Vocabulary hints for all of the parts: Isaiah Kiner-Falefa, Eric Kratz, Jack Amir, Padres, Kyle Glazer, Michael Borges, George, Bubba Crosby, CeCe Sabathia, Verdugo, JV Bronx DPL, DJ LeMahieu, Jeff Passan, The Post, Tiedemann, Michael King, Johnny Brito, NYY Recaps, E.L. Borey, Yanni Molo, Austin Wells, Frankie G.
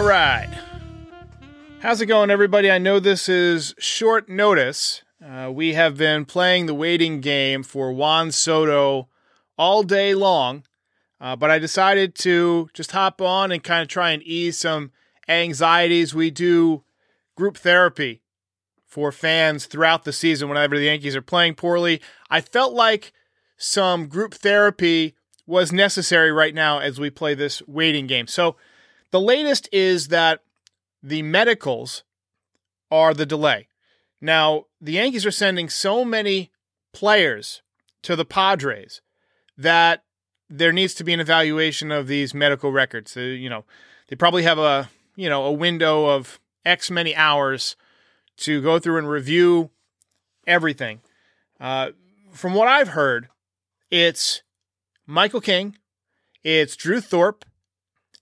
All right. How's it going, everybody? I know this is short notice. We have been playing the waiting game for Juan Soto all day long, but I decided to just hop on and kind of try and ease some anxieties. We do group therapy for fans throughout the season whenever the Yankees are playing poorly. I felt like some group therapy was necessary right now as we play this waiting game. So the latest is that the medicals are the delay. Now, the Yankees are sending so many players to the Padres that there needs to be an evaluation of these medical records. So, you know, they probably have a window of X many hours to go through and review everything. From what I've heard, it's Michael King, it's Drew Thorpe,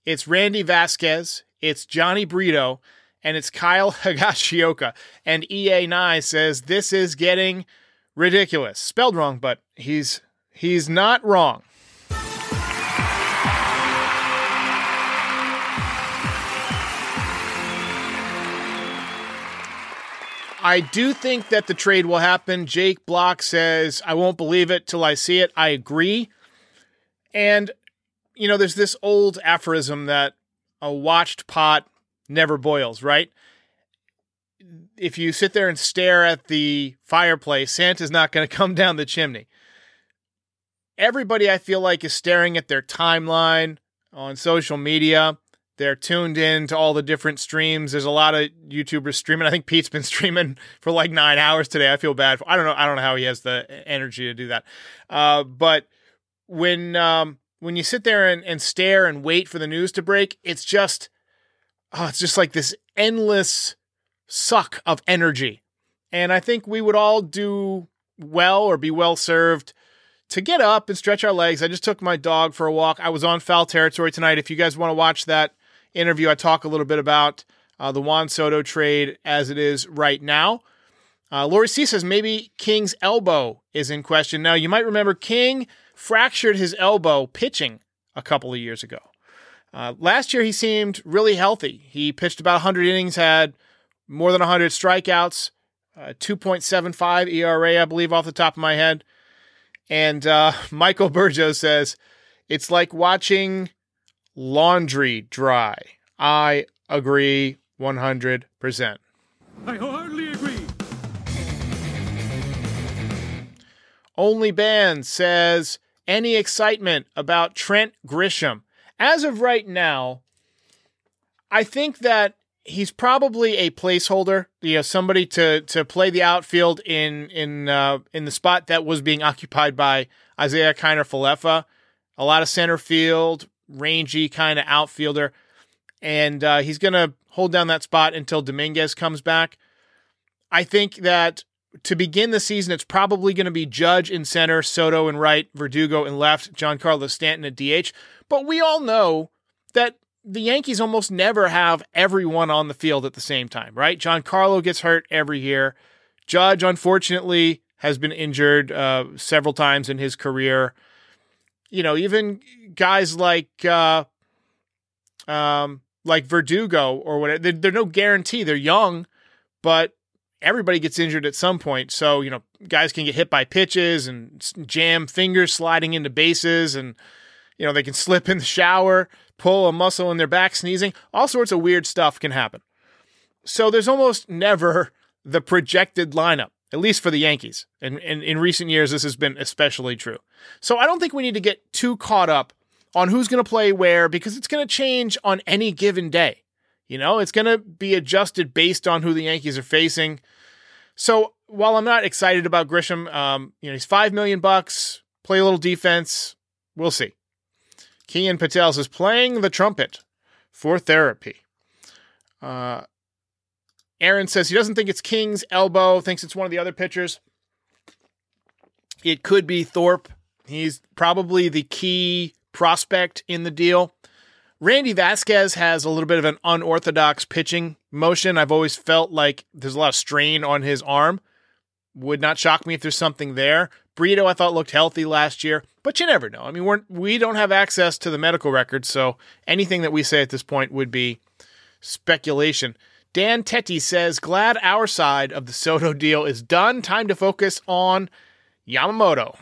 it's Randy Vasquez, it's Johnny Brito, and it's Kyle Higashioka. And EA Nye says this is getting ridiculous. Spelled wrong, but he's not wrong. I do think that the trade will happen. Jake Block says, I won't believe it till I see it. I agree. And, you know, there's this old aphorism that a watched pot never boils, right? If you sit there and stare at the fireplace, Santa's not going to come down the chimney. Everybody, I feel like, is staring at their timeline on social media. They're tuned in to all the different streams. There's a lot of YouTubers streaming. I think Pete's been streaming for like 9 hours today. I feel bad. I don't know how he has the energy to do that. But when you sit there and stare and wait for the news to break, it's just like this endless suck of energy. And I think we would all do well or be well served to get up and stretch our legs. I just took my dog for a walk. I was on Foul Territory tonight. If you guys want to watch that interview, I talk a little bit about the Juan Soto trade as it is right now. Lori C says maybe King's elbow is in question. Now, you might remember King fractured his elbow pitching a couple of years ago. Last year, he seemed really healthy. He pitched about 100 innings, had more than 100 strikeouts, 2.75 ERA, I believe, off the top of my head. And Michael Bergeau says, it's like watching laundry dry. I agree 100%. I hardly agree. Only Ben says, any excitement about Trent Grisham? As of right now, I think that he's probably a placeholder, you know, somebody to play the outfield in the spot that was being occupied by Isaiah Kiner-Falefa, a lot of center field, rangy kind of outfielder, and he's going to hold down that spot until Dominguez comes back. I think that to begin the season, it's probably going to be Judge in center, Soto in right, Verdugo in left, Giancarlo Stanton at DH, but we all know that the Yankees almost never have everyone on the field at the same time, right? Giancarlo gets hurt every year. Judge, unfortunately, has been injured several times in his career. You know, even guys like Verdugo or whatever, they're no guarantee. They're young, but everybody gets injured at some point. So, you know, guys can get hit by pitches and jam fingers sliding into bases, and, you know, they can slip in the shower, pull a muscle in their back sneezing. All sorts of weird stuff can happen. So there's almost never the projected lineup, at least for the Yankees. And in recent years, this has been especially true. So I don't think we need to get too caught up on who's going to play where, because it's going to change on any given day. You know, it's going to be adjusted based on who the Yankees are facing. So while I'm not excited about Grisham, you know, he's $5 million, play a little defense. We'll see. Keegan Patel says, playing the trumpet for therapy. Aaron says he doesn't think it's King's elbow, thinks it's one of the other pitchers. It could be Thorpe. He's probably the key prospect in the deal. Randy Vasquez has a little bit of an unorthodox pitching motion. I've always felt like there's a lot of strain on his arm. Would not shock me if there's something there. Brito, I thought, looked healthy last year, but you never know. I mean, we don't have access to the medical records, so anything that we say at this point would be speculation. Dan Tetti says, glad our side of the Soto deal is done. Time to focus on Yamamoto.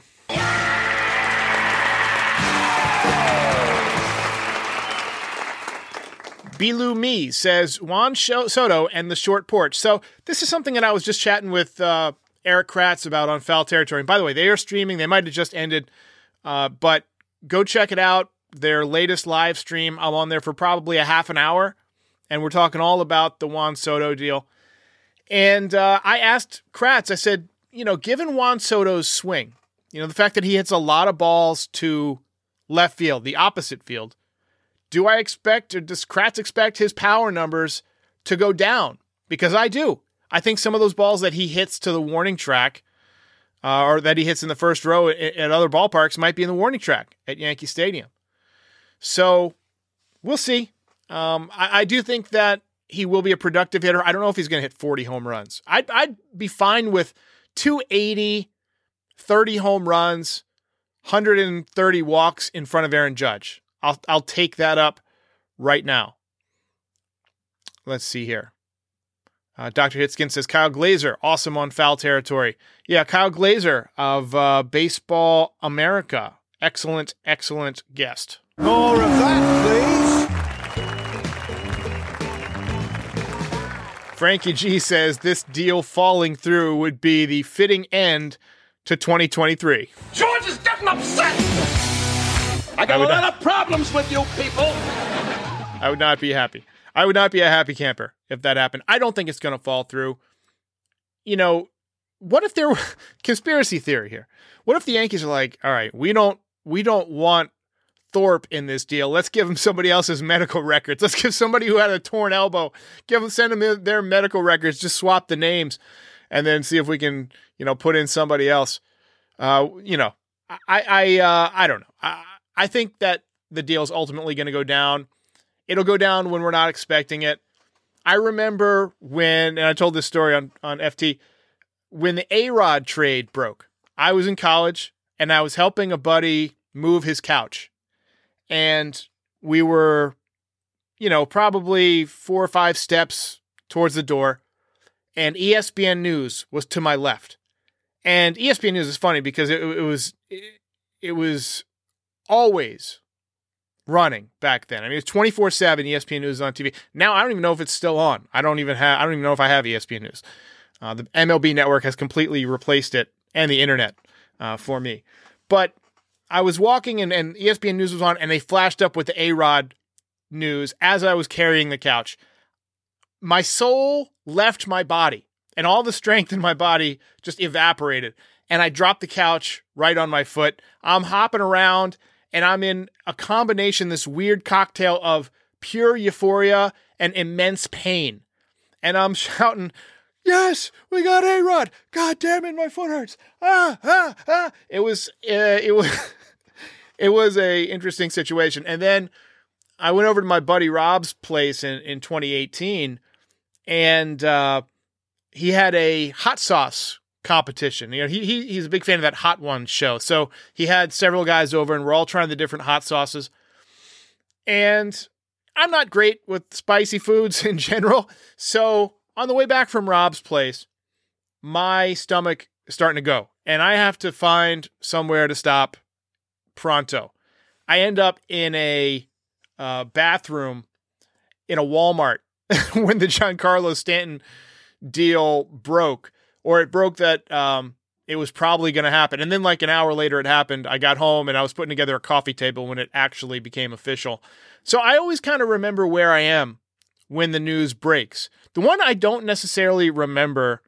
Bilu Me says, Juan Soto and the short porch. So this is something that I was just chatting with Eric Kratz about on Foul Territory. And by the way, they are streaming. They might have just ended, but go check it out. Their latest live stream. I'm on there for probably a half an hour, and we're talking all about the Juan Soto deal. And I asked Kratz, I said, you know, given Juan Soto's swing, you know, the fact that he hits a lot of balls to left field, the opposite field, do I expect, or does Kratz expect his power numbers to go down? Because I do. I think some of those balls that he hits to the warning track or that he hits in the first row at other ballparks might be in the warning track at Yankee Stadium. So we'll see. I do think that he will be a productive hitter. I don't know if he's going to hit 40 home runs. I'd be fine with 280, 30 home runs, 130 walks in front of Aaron Judge. I'll take that up right now. Let's see here. Dr. Hitskin says, Kyle Glazer, awesome on Foul Territory. Yeah, Kyle Glazer of Baseball America. Excellent, excellent guest. More of that, please. Frankie G says, this deal falling through would be the fitting end to 2023. George is getting upset! I got a lot of problems with you people. I would not be happy. I would not be a happy camper if that happened. I don't think it's going to fall through. You know, what if there were conspiracy theory here? What if the Yankees are like, all right, we don't want Thorpe in this deal. Let's give him somebody else's medical records. Let's give somebody who had a torn elbow, send them their medical records, just swap the names and then see if we can, you know, put in somebody else. You know, I don't know. I think that the deal's ultimately going to go down. It'll go down when we're not expecting it. I remember when, and I told this story on FT, when the A-Rod trade broke. I was in college, and I was helping a buddy move his couch. And we were, you know, probably 4 or 5 steps towards the door, and ESPN News was to my left. And ESPN News is funny because it was always running back then. I mean, it's 24/7 ESPN News on TV. Now I don't even know if it's still on. I don't even know if I have ESPN News. The MLB network has completely replaced it and the internet for me. But I was walking and ESPN News was on, and they flashed up with the A-Rod news as I was carrying the couch. My soul left my body, and all the strength in my body just evaporated. And I dropped the couch right on my foot. I'm hopping around, and I'm in a combination, this weird cocktail of pure euphoria and immense pain. And I'm shouting, yes, we got A-Rod. God damn it, my foot hurts. Ah, ah, ah. It was it was a interesting situation. And then I went over to my buddy Rob's place in 2018, and he had a hot sauce competition. You know, he's a big fan of that Hot Ones show. So he had several guys over, and we're all trying the different hot sauces. And I'm not great with spicy foods in general. So on the way back from Rob's place, my stomach is starting to go, and I have to find somewhere to stop pronto. I end up in a bathroom in a Walmart when the Giancarlo Stanton deal broke. Or it broke that it was probably going to happen. And then like an hour later it happened. I got home and I was putting together a coffee table when it actually became official. So I always kind of remember where I am when the news breaks. The one I don't necessarily remember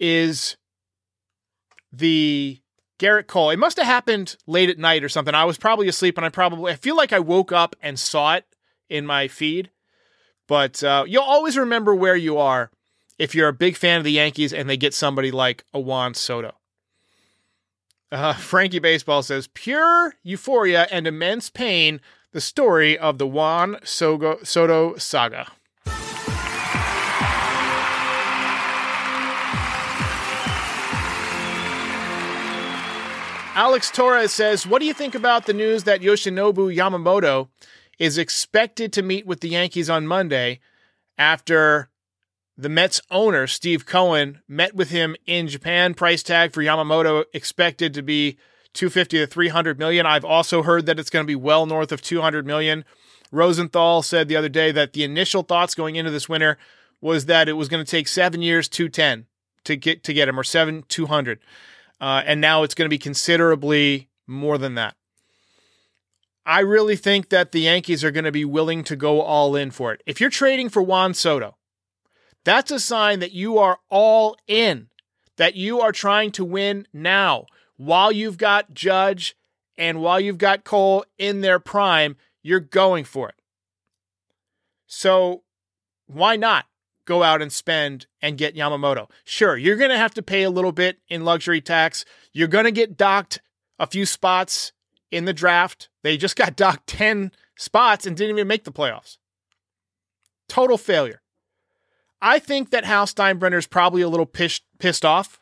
is the Garrett Cole. It must have happened late at night or something. I was probably asleep, and I feel like I woke up and saw it in my feed. But you'll always remember where you are if you're a big fan of the Yankees and they get somebody like a Juan Soto. Frankie Baseball says, pure euphoria and immense pain, the story of the Juan Soto saga. Alex Torres says, what do you think about the news that Yoshinobu Yamamoto is expected to meet with the Yankees on Monday after the Mets owner, Steve Cohen, met with him in Japan. Price tag for Yamamoto expected to be $250 to $300 million. I've also heard that it's going to be well north of $200 million. Rosenthal said the other day that the initial thoughts going into this winter was that it was going to take 7 years, 210 to get him, or 7, 200, and now it's going to be considerably more than that. I really think that the Yankees are going to be willing to go all in for it. If you're trading for Juan Soto, that's a sign that you are all in, that you are trying to win now. While you've got Judge and while you've got Cole in their prime, you're going for it. So why not go out and spend and get Yamamoto? Sure, you're going to have to pay a little bit in luxury tax. You're going to get docked a few spots in the draft. They just got docked 10 spots and didn't even make the playoffs. Total failure. I think that Hal Steinbrenner is probably a little pissed off.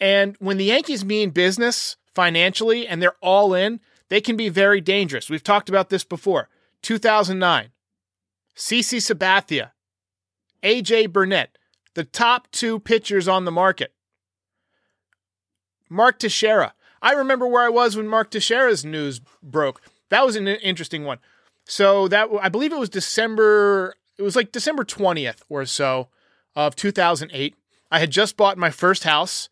And when the Yankees mean business financially and they're all in, they can be very dangerous. We've talked about this before. 2009, CeCe Sabathia, AJ Burnett, the top two pitchers on the market. Mark Teixeira. I remember where I was when Mark Teixeira's news broke. That was an interesting one. So that, I believe it was December. It was like December 20th or so of 2008. I had just bought my first house.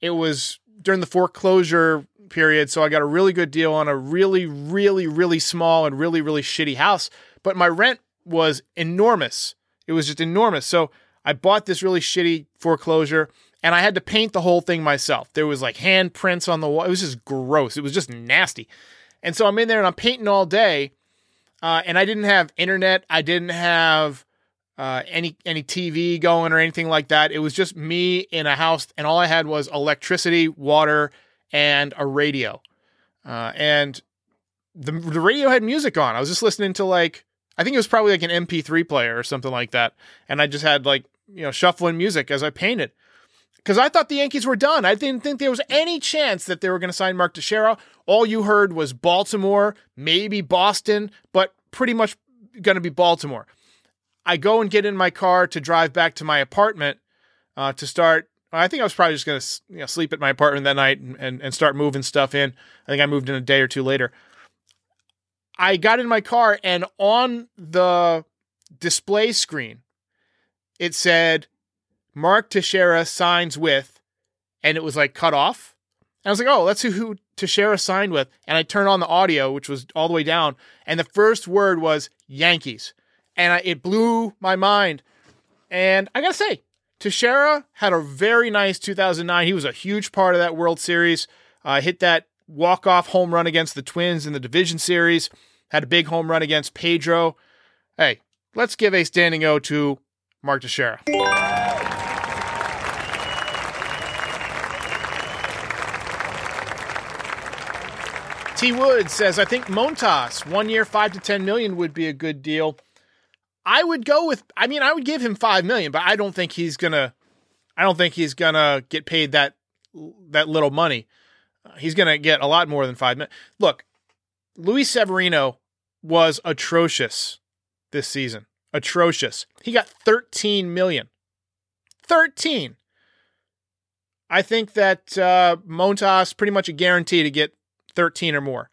It was during the foreclosure period, so I got a really good deal on a really, really, really small and really, really shitty house. But my rent was enormous. It was just enormous. So I bought this really shitty foreclosure, and I had to paint the whole thing myself. There was like handprints on the wall. It was just gross. It was just nasty. And so I'm in there, and I'm painting all day. And I didn't have internet. I didn't have any TV going or anything like that. It was just me in a house, and all I had was electricity, water, and a radio. And the radio had music on. I was just listening to, like, I think it was probably like an MP3 player or something like that. And I just had, like, you know, shuffling music as I painted, because I thought the Yankees were done. I didn't think there was any chance that they were going to sign Mark Teixeira. All you heard was Baltimore, maybe Boston, but pretty much going to be Baltimore. I go and get in my car to drive back to my apartment to start. I think I was probably just going to sleep at my apartment that night and start moving stuff in. I think I moved in a day or two later. I got in my car, and on the display screen, it said, Mark Teixeira signs with, and it was like cut off. And I was like, oh, let's see who Teixeira signed with. And I turned on the audio, which was all the way down. And the first word was Yankees. And it blew my mind. And I got to say, Teixeira had a very nice 2009. He was a huge part of that World Series. Hit that walk-off home run against the Twins in the Division Series. Had a big home run against Pedro. Hey, let's give a standing O to Mark Teixeira. T. Wood says, I think Montas, 1 year, $5 to $10 million would be a good deal. I would give him $5 million, but I don't think he's gonna get paid that little money. He's gonna get a lot more than $5 million. Look, Luis Severino was atrocious this season. Atrocious. He got $13 million. 13. I think that Montas pretty much a guarantee to get 13 or more.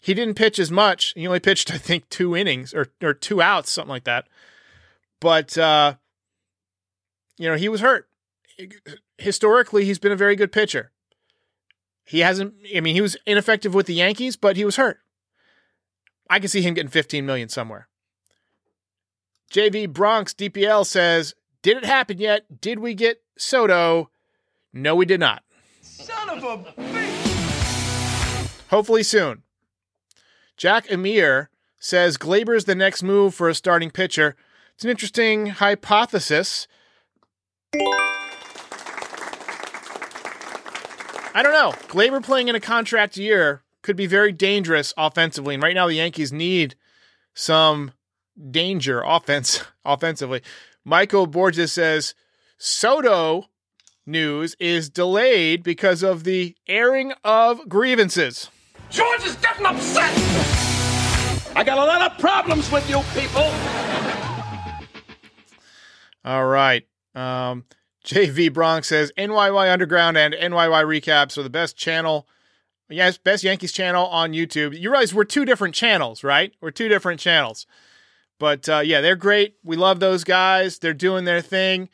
He didn't pitch as much. He only pitched, I think, 2 innings or 2 outs, something like that. But, he was hurt. Historically, he's been a very good pitcher. He was ineffective with the Yankees, but he was hurt. I could see him getting $15 million somewhere. JV Bronx DPL says, did it happen yet? Did we get Soto? No, we did not. Son of a bitch. Hopefully soon. Jack Amir says Glaber is the next move for a starting pitcher. It's an interesting hypothesis. I don't know. Glaber playing in a contract year could be very dangerous offensively. And right now the Yankees need some danger offensively. Michael Borges says Soto news is delayed because of the airing of grievances. George is getting upset. I I got a lot of problems with you people. All right. JV Bronx says NYY Underground and NYY Recaps are the best channel. Yes, best Yankees channel on YouTube. You realize we're two different channels, right? We're two different channels. But, yeah, they're great. We love those guys. They're doing their thing.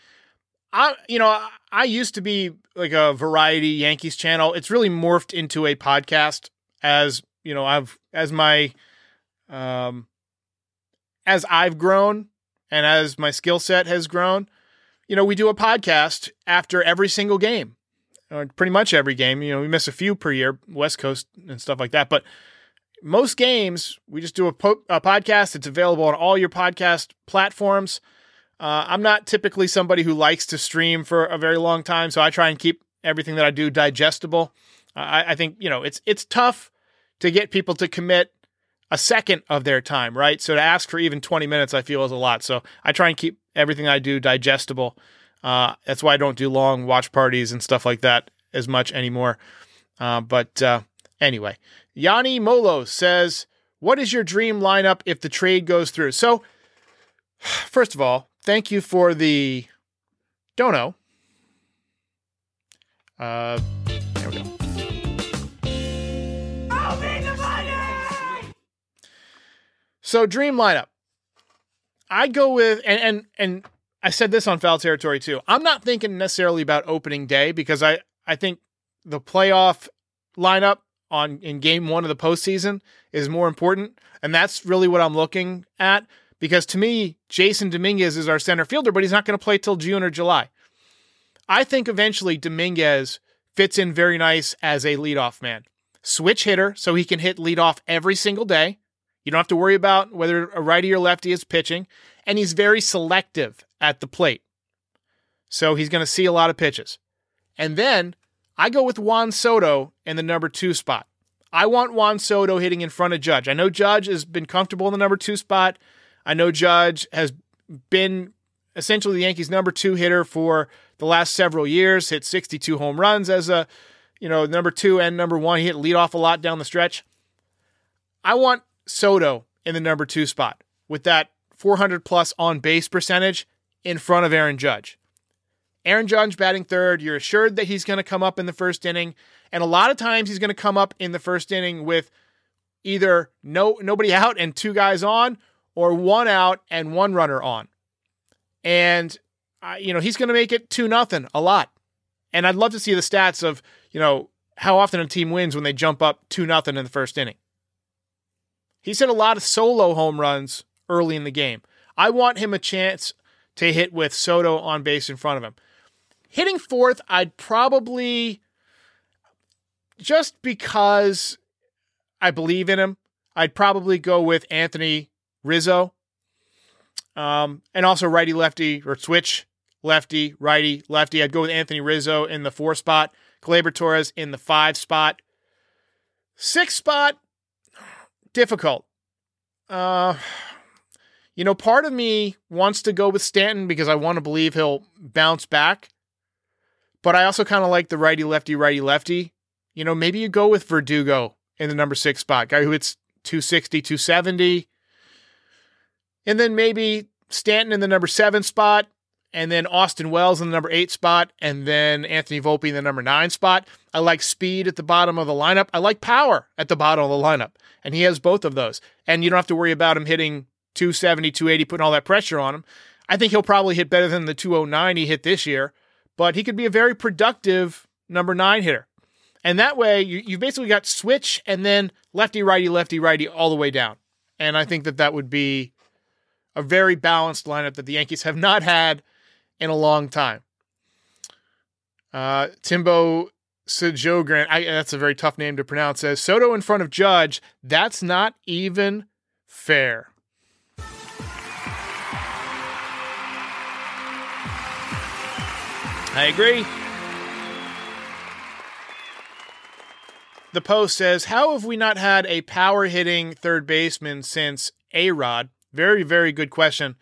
I used to be like a variety Yankees channel. It's really morphed into a podcast as I've grown and as my skill set has grown. You know, we do a podcast after every single game, or pretty much every game. You know, we miss a few per year, West Coast and stuff like that. But most games, we just do a podcast. It's available on all your podcast platforms. I'm not typically somebody who likes to stream for a very long time, so I try and keep everything that I do digestible. I think, you know, it's tough to get people to commit a second of their time, right? So to ask for even 20 minutes, I feel is a lot. So I try and keep everything I do digestible. That's why I don't do long watch parties and stuff like that as much anymore. Anyway, Yanni Molo says, what is your dream lineup if the trade goes through? So first of all, thank you for the dono. There we go. I'll be the money! So dream lineup. I go with, and I said this on Foul Territory too. I'm not thinking necessarily about opening day because I think the playoff lineup in game one of the postseason is more important. And that's really what I'm looking at. Because to me, Jason Dominguez is our center fielder, but he's not going to play till June or July. I think eventually Dominguez fits in very nice as a leadoff man. Switch hitter, so he can hit leadoff every single day. You don't have to worry about whether a righty or lefty is pitching. And he's very selective at the plate. So he's going to see a lot of pitches. And then I go with Juan Soto in the number 2 spot. I want Juan Soto hitting in front of Judge. I know Judge has been comfortable in the number 2 spot. I know Judge has been essentially the Yankees' number 2 hitter for the last several years, hit 62 home runs as a, number 2 and number 1. He hit leadoff a lot down the stretch. I want Soto in the number 2 spot with that 400+ on base percentage in front of Aaron Judge. Aaron Judge batting third. You're assured that he's going to come up in the first inning. And a lot of times he's going to come up in the first inning with either nobody out and 2 guys on, or 1 out and 1 runner on. And, he's going to make it 2-0 a lot. And I'd love to see the stats of, how often a team wins when they jump up 2-0 in the first inning. He's hit a lot of solo home runs early in the game. I want him a chance to hit with Soto on base in front of him. Hitting fourth, I'd probably, just because I believe in him, I'd probably go with Anthony Rizzo, and also righty-lefty, or switch, lefty, righty-lefty. I'd go with Anthony Rizzo in the 4 spot, Glaber Torres in the 5 spot. 6 spot, difficult. Part of me wants to go with Stanton because I want to believe he'll bounce back, but I also kind of like the righty-lefty, righty-lefty. Maybe you go with Verdugo in the number 6 spot, guy who hits 260, 270, and then maybe Stanton in the number 7 spot, and then Austin Wells in the number 8 spot, and then Anthony Volpe in the number 9 spot. I like speed at the bottom of the lineup. I like power at the bottom of the lineup, and he has both of those. And you don't have to worry about him hitting 270, 280, putting all that pressure on him. I think he'll probably hit better than the 209 he hit this year, but he could be a very productive number 9 hitter. And that way, you've basically got switch, and then lefty, righty, all the way down. And I think that would be a very balanced lineup that the Yankees have not had in a long time. Timbo Sejogran, that's a very tough name to pronounce, says, Soto in front of Judge, that's not even fair. I agree. The Post says, how have we not had a power-hitting third baseman since A-Rod? Very, very good question.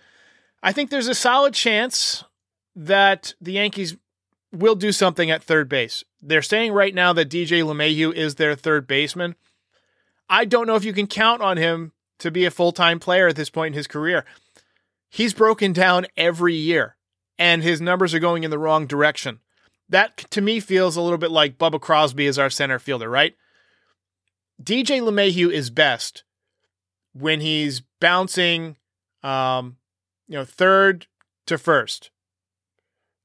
I think there's a solid chance that the Yankees will do something at third base. They're saying right now that DJ LeMahieu is their third baseman. I don't know if you can count on him to be a full-time player at this point in his career. He's broken down every year, and his numbers are going in the wrong direction. That, to me, feels a little bit like Bubba Crosby is our center fielder, right? DJ LeMahieu is best when he's bouncing, third to first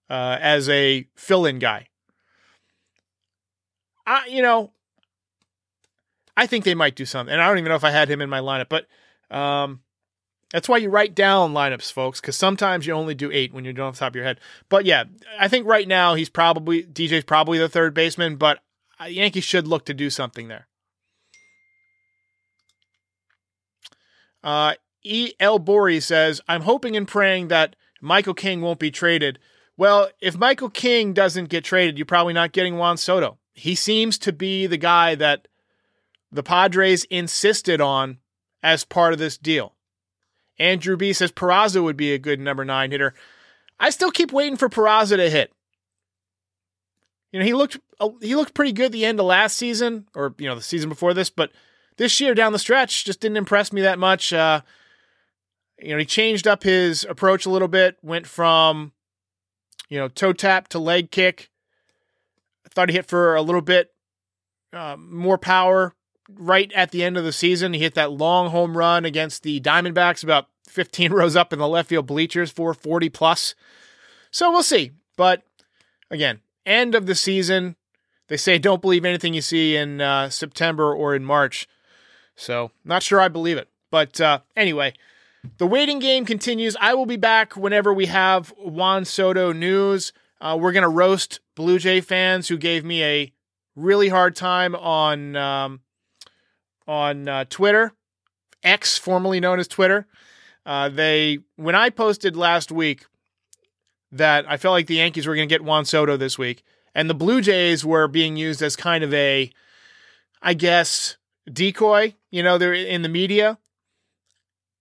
as a fill-in guy. I think they might do something. And I don't even know if I had him in my lineup, but that's why you write down lineups, folks, because sometimes you only do 8 when you're doing off the top of your head. But yeah, I think right now DJ's probably the third baseman, but Yankees should look to do something there. E.L. Borey says, I'm hoping and praying that Michael King won't be traded. Well, if Michael King doesn't get traded, you're probably not getting Juan Soto. He seems to be the guy that the Padres insisted on as part of this deal. Andrew B says Peraza would be a good number 9 hitter. I still keep waiting for Peraza to hit. He looked pretty good the end of last season, or the season before this, but this year down the stretch just didn't impress me that much. He changed up his approach a little bit, went from toe tap to leg kick. I thought he hit for a little bit more power right at the end of the season. He hit that long home run against the Diamondbacks about 15 rows up in the left field bleachers, 440 plus. So we'll see. But again, end of the season, they say don't believe anything you see in September or in March. So not sure I believe it. But anyway, the waiting game continues. I will be back whenever we have Juan Soto news. We're going to roast Blue Jay fans who gave me a really hard time on Twitter, X, formerly known as Twitter. When I posted last week that I felt like the Yankees were going to get Juan Soto this week, and the Blue Jays were being used as kind of a, I guess, decoy, they're in the media.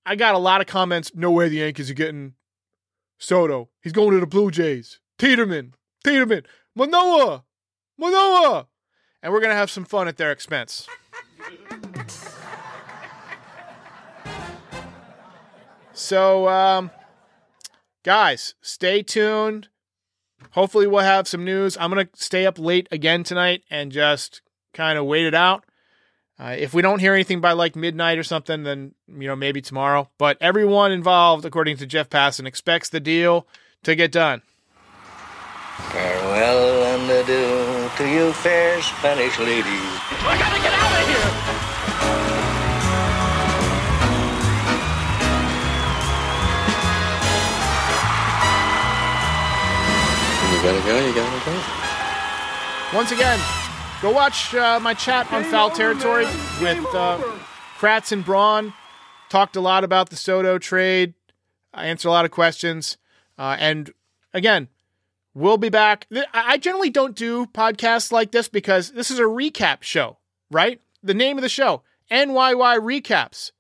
I got a lot of comments, no way the Yankees are getting Soto. He's going to the Blue Jays. Tiedemann, Manoah. And we're going to have some fun at their expense. So, guys, stay tuned. Hopefully we'll have some news. I'm going to stay up late again tonight and just kind of wait it out. If we don't hear anything by like midnight or something, then, maybe tomorrow. But everyone involved, according to Jeff Passan, expects the deal to get done. Farewell and adieu to you, fair Spanish lady. I gotta get out of here! You gotta go. Once again, go watch my chat on Foul Territory with Kratz and Braun. Talked a lot about the Soto trade. I answered a lot of questions. And again, we'll be back. I generally don't do podcasts like this because this is a recap show, right? The name of the show, NYY Recaps.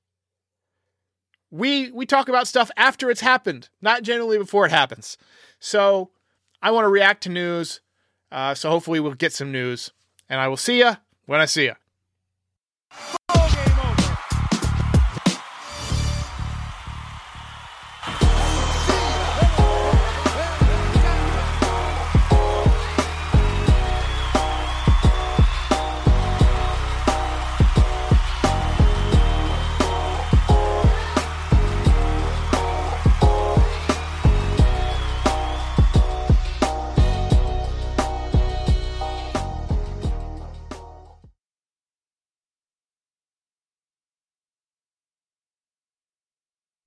We talk about stuff after it's happened, not generally before it happens. So I want to react to news. So hopefully we'll get some news. And I will see you when I see you.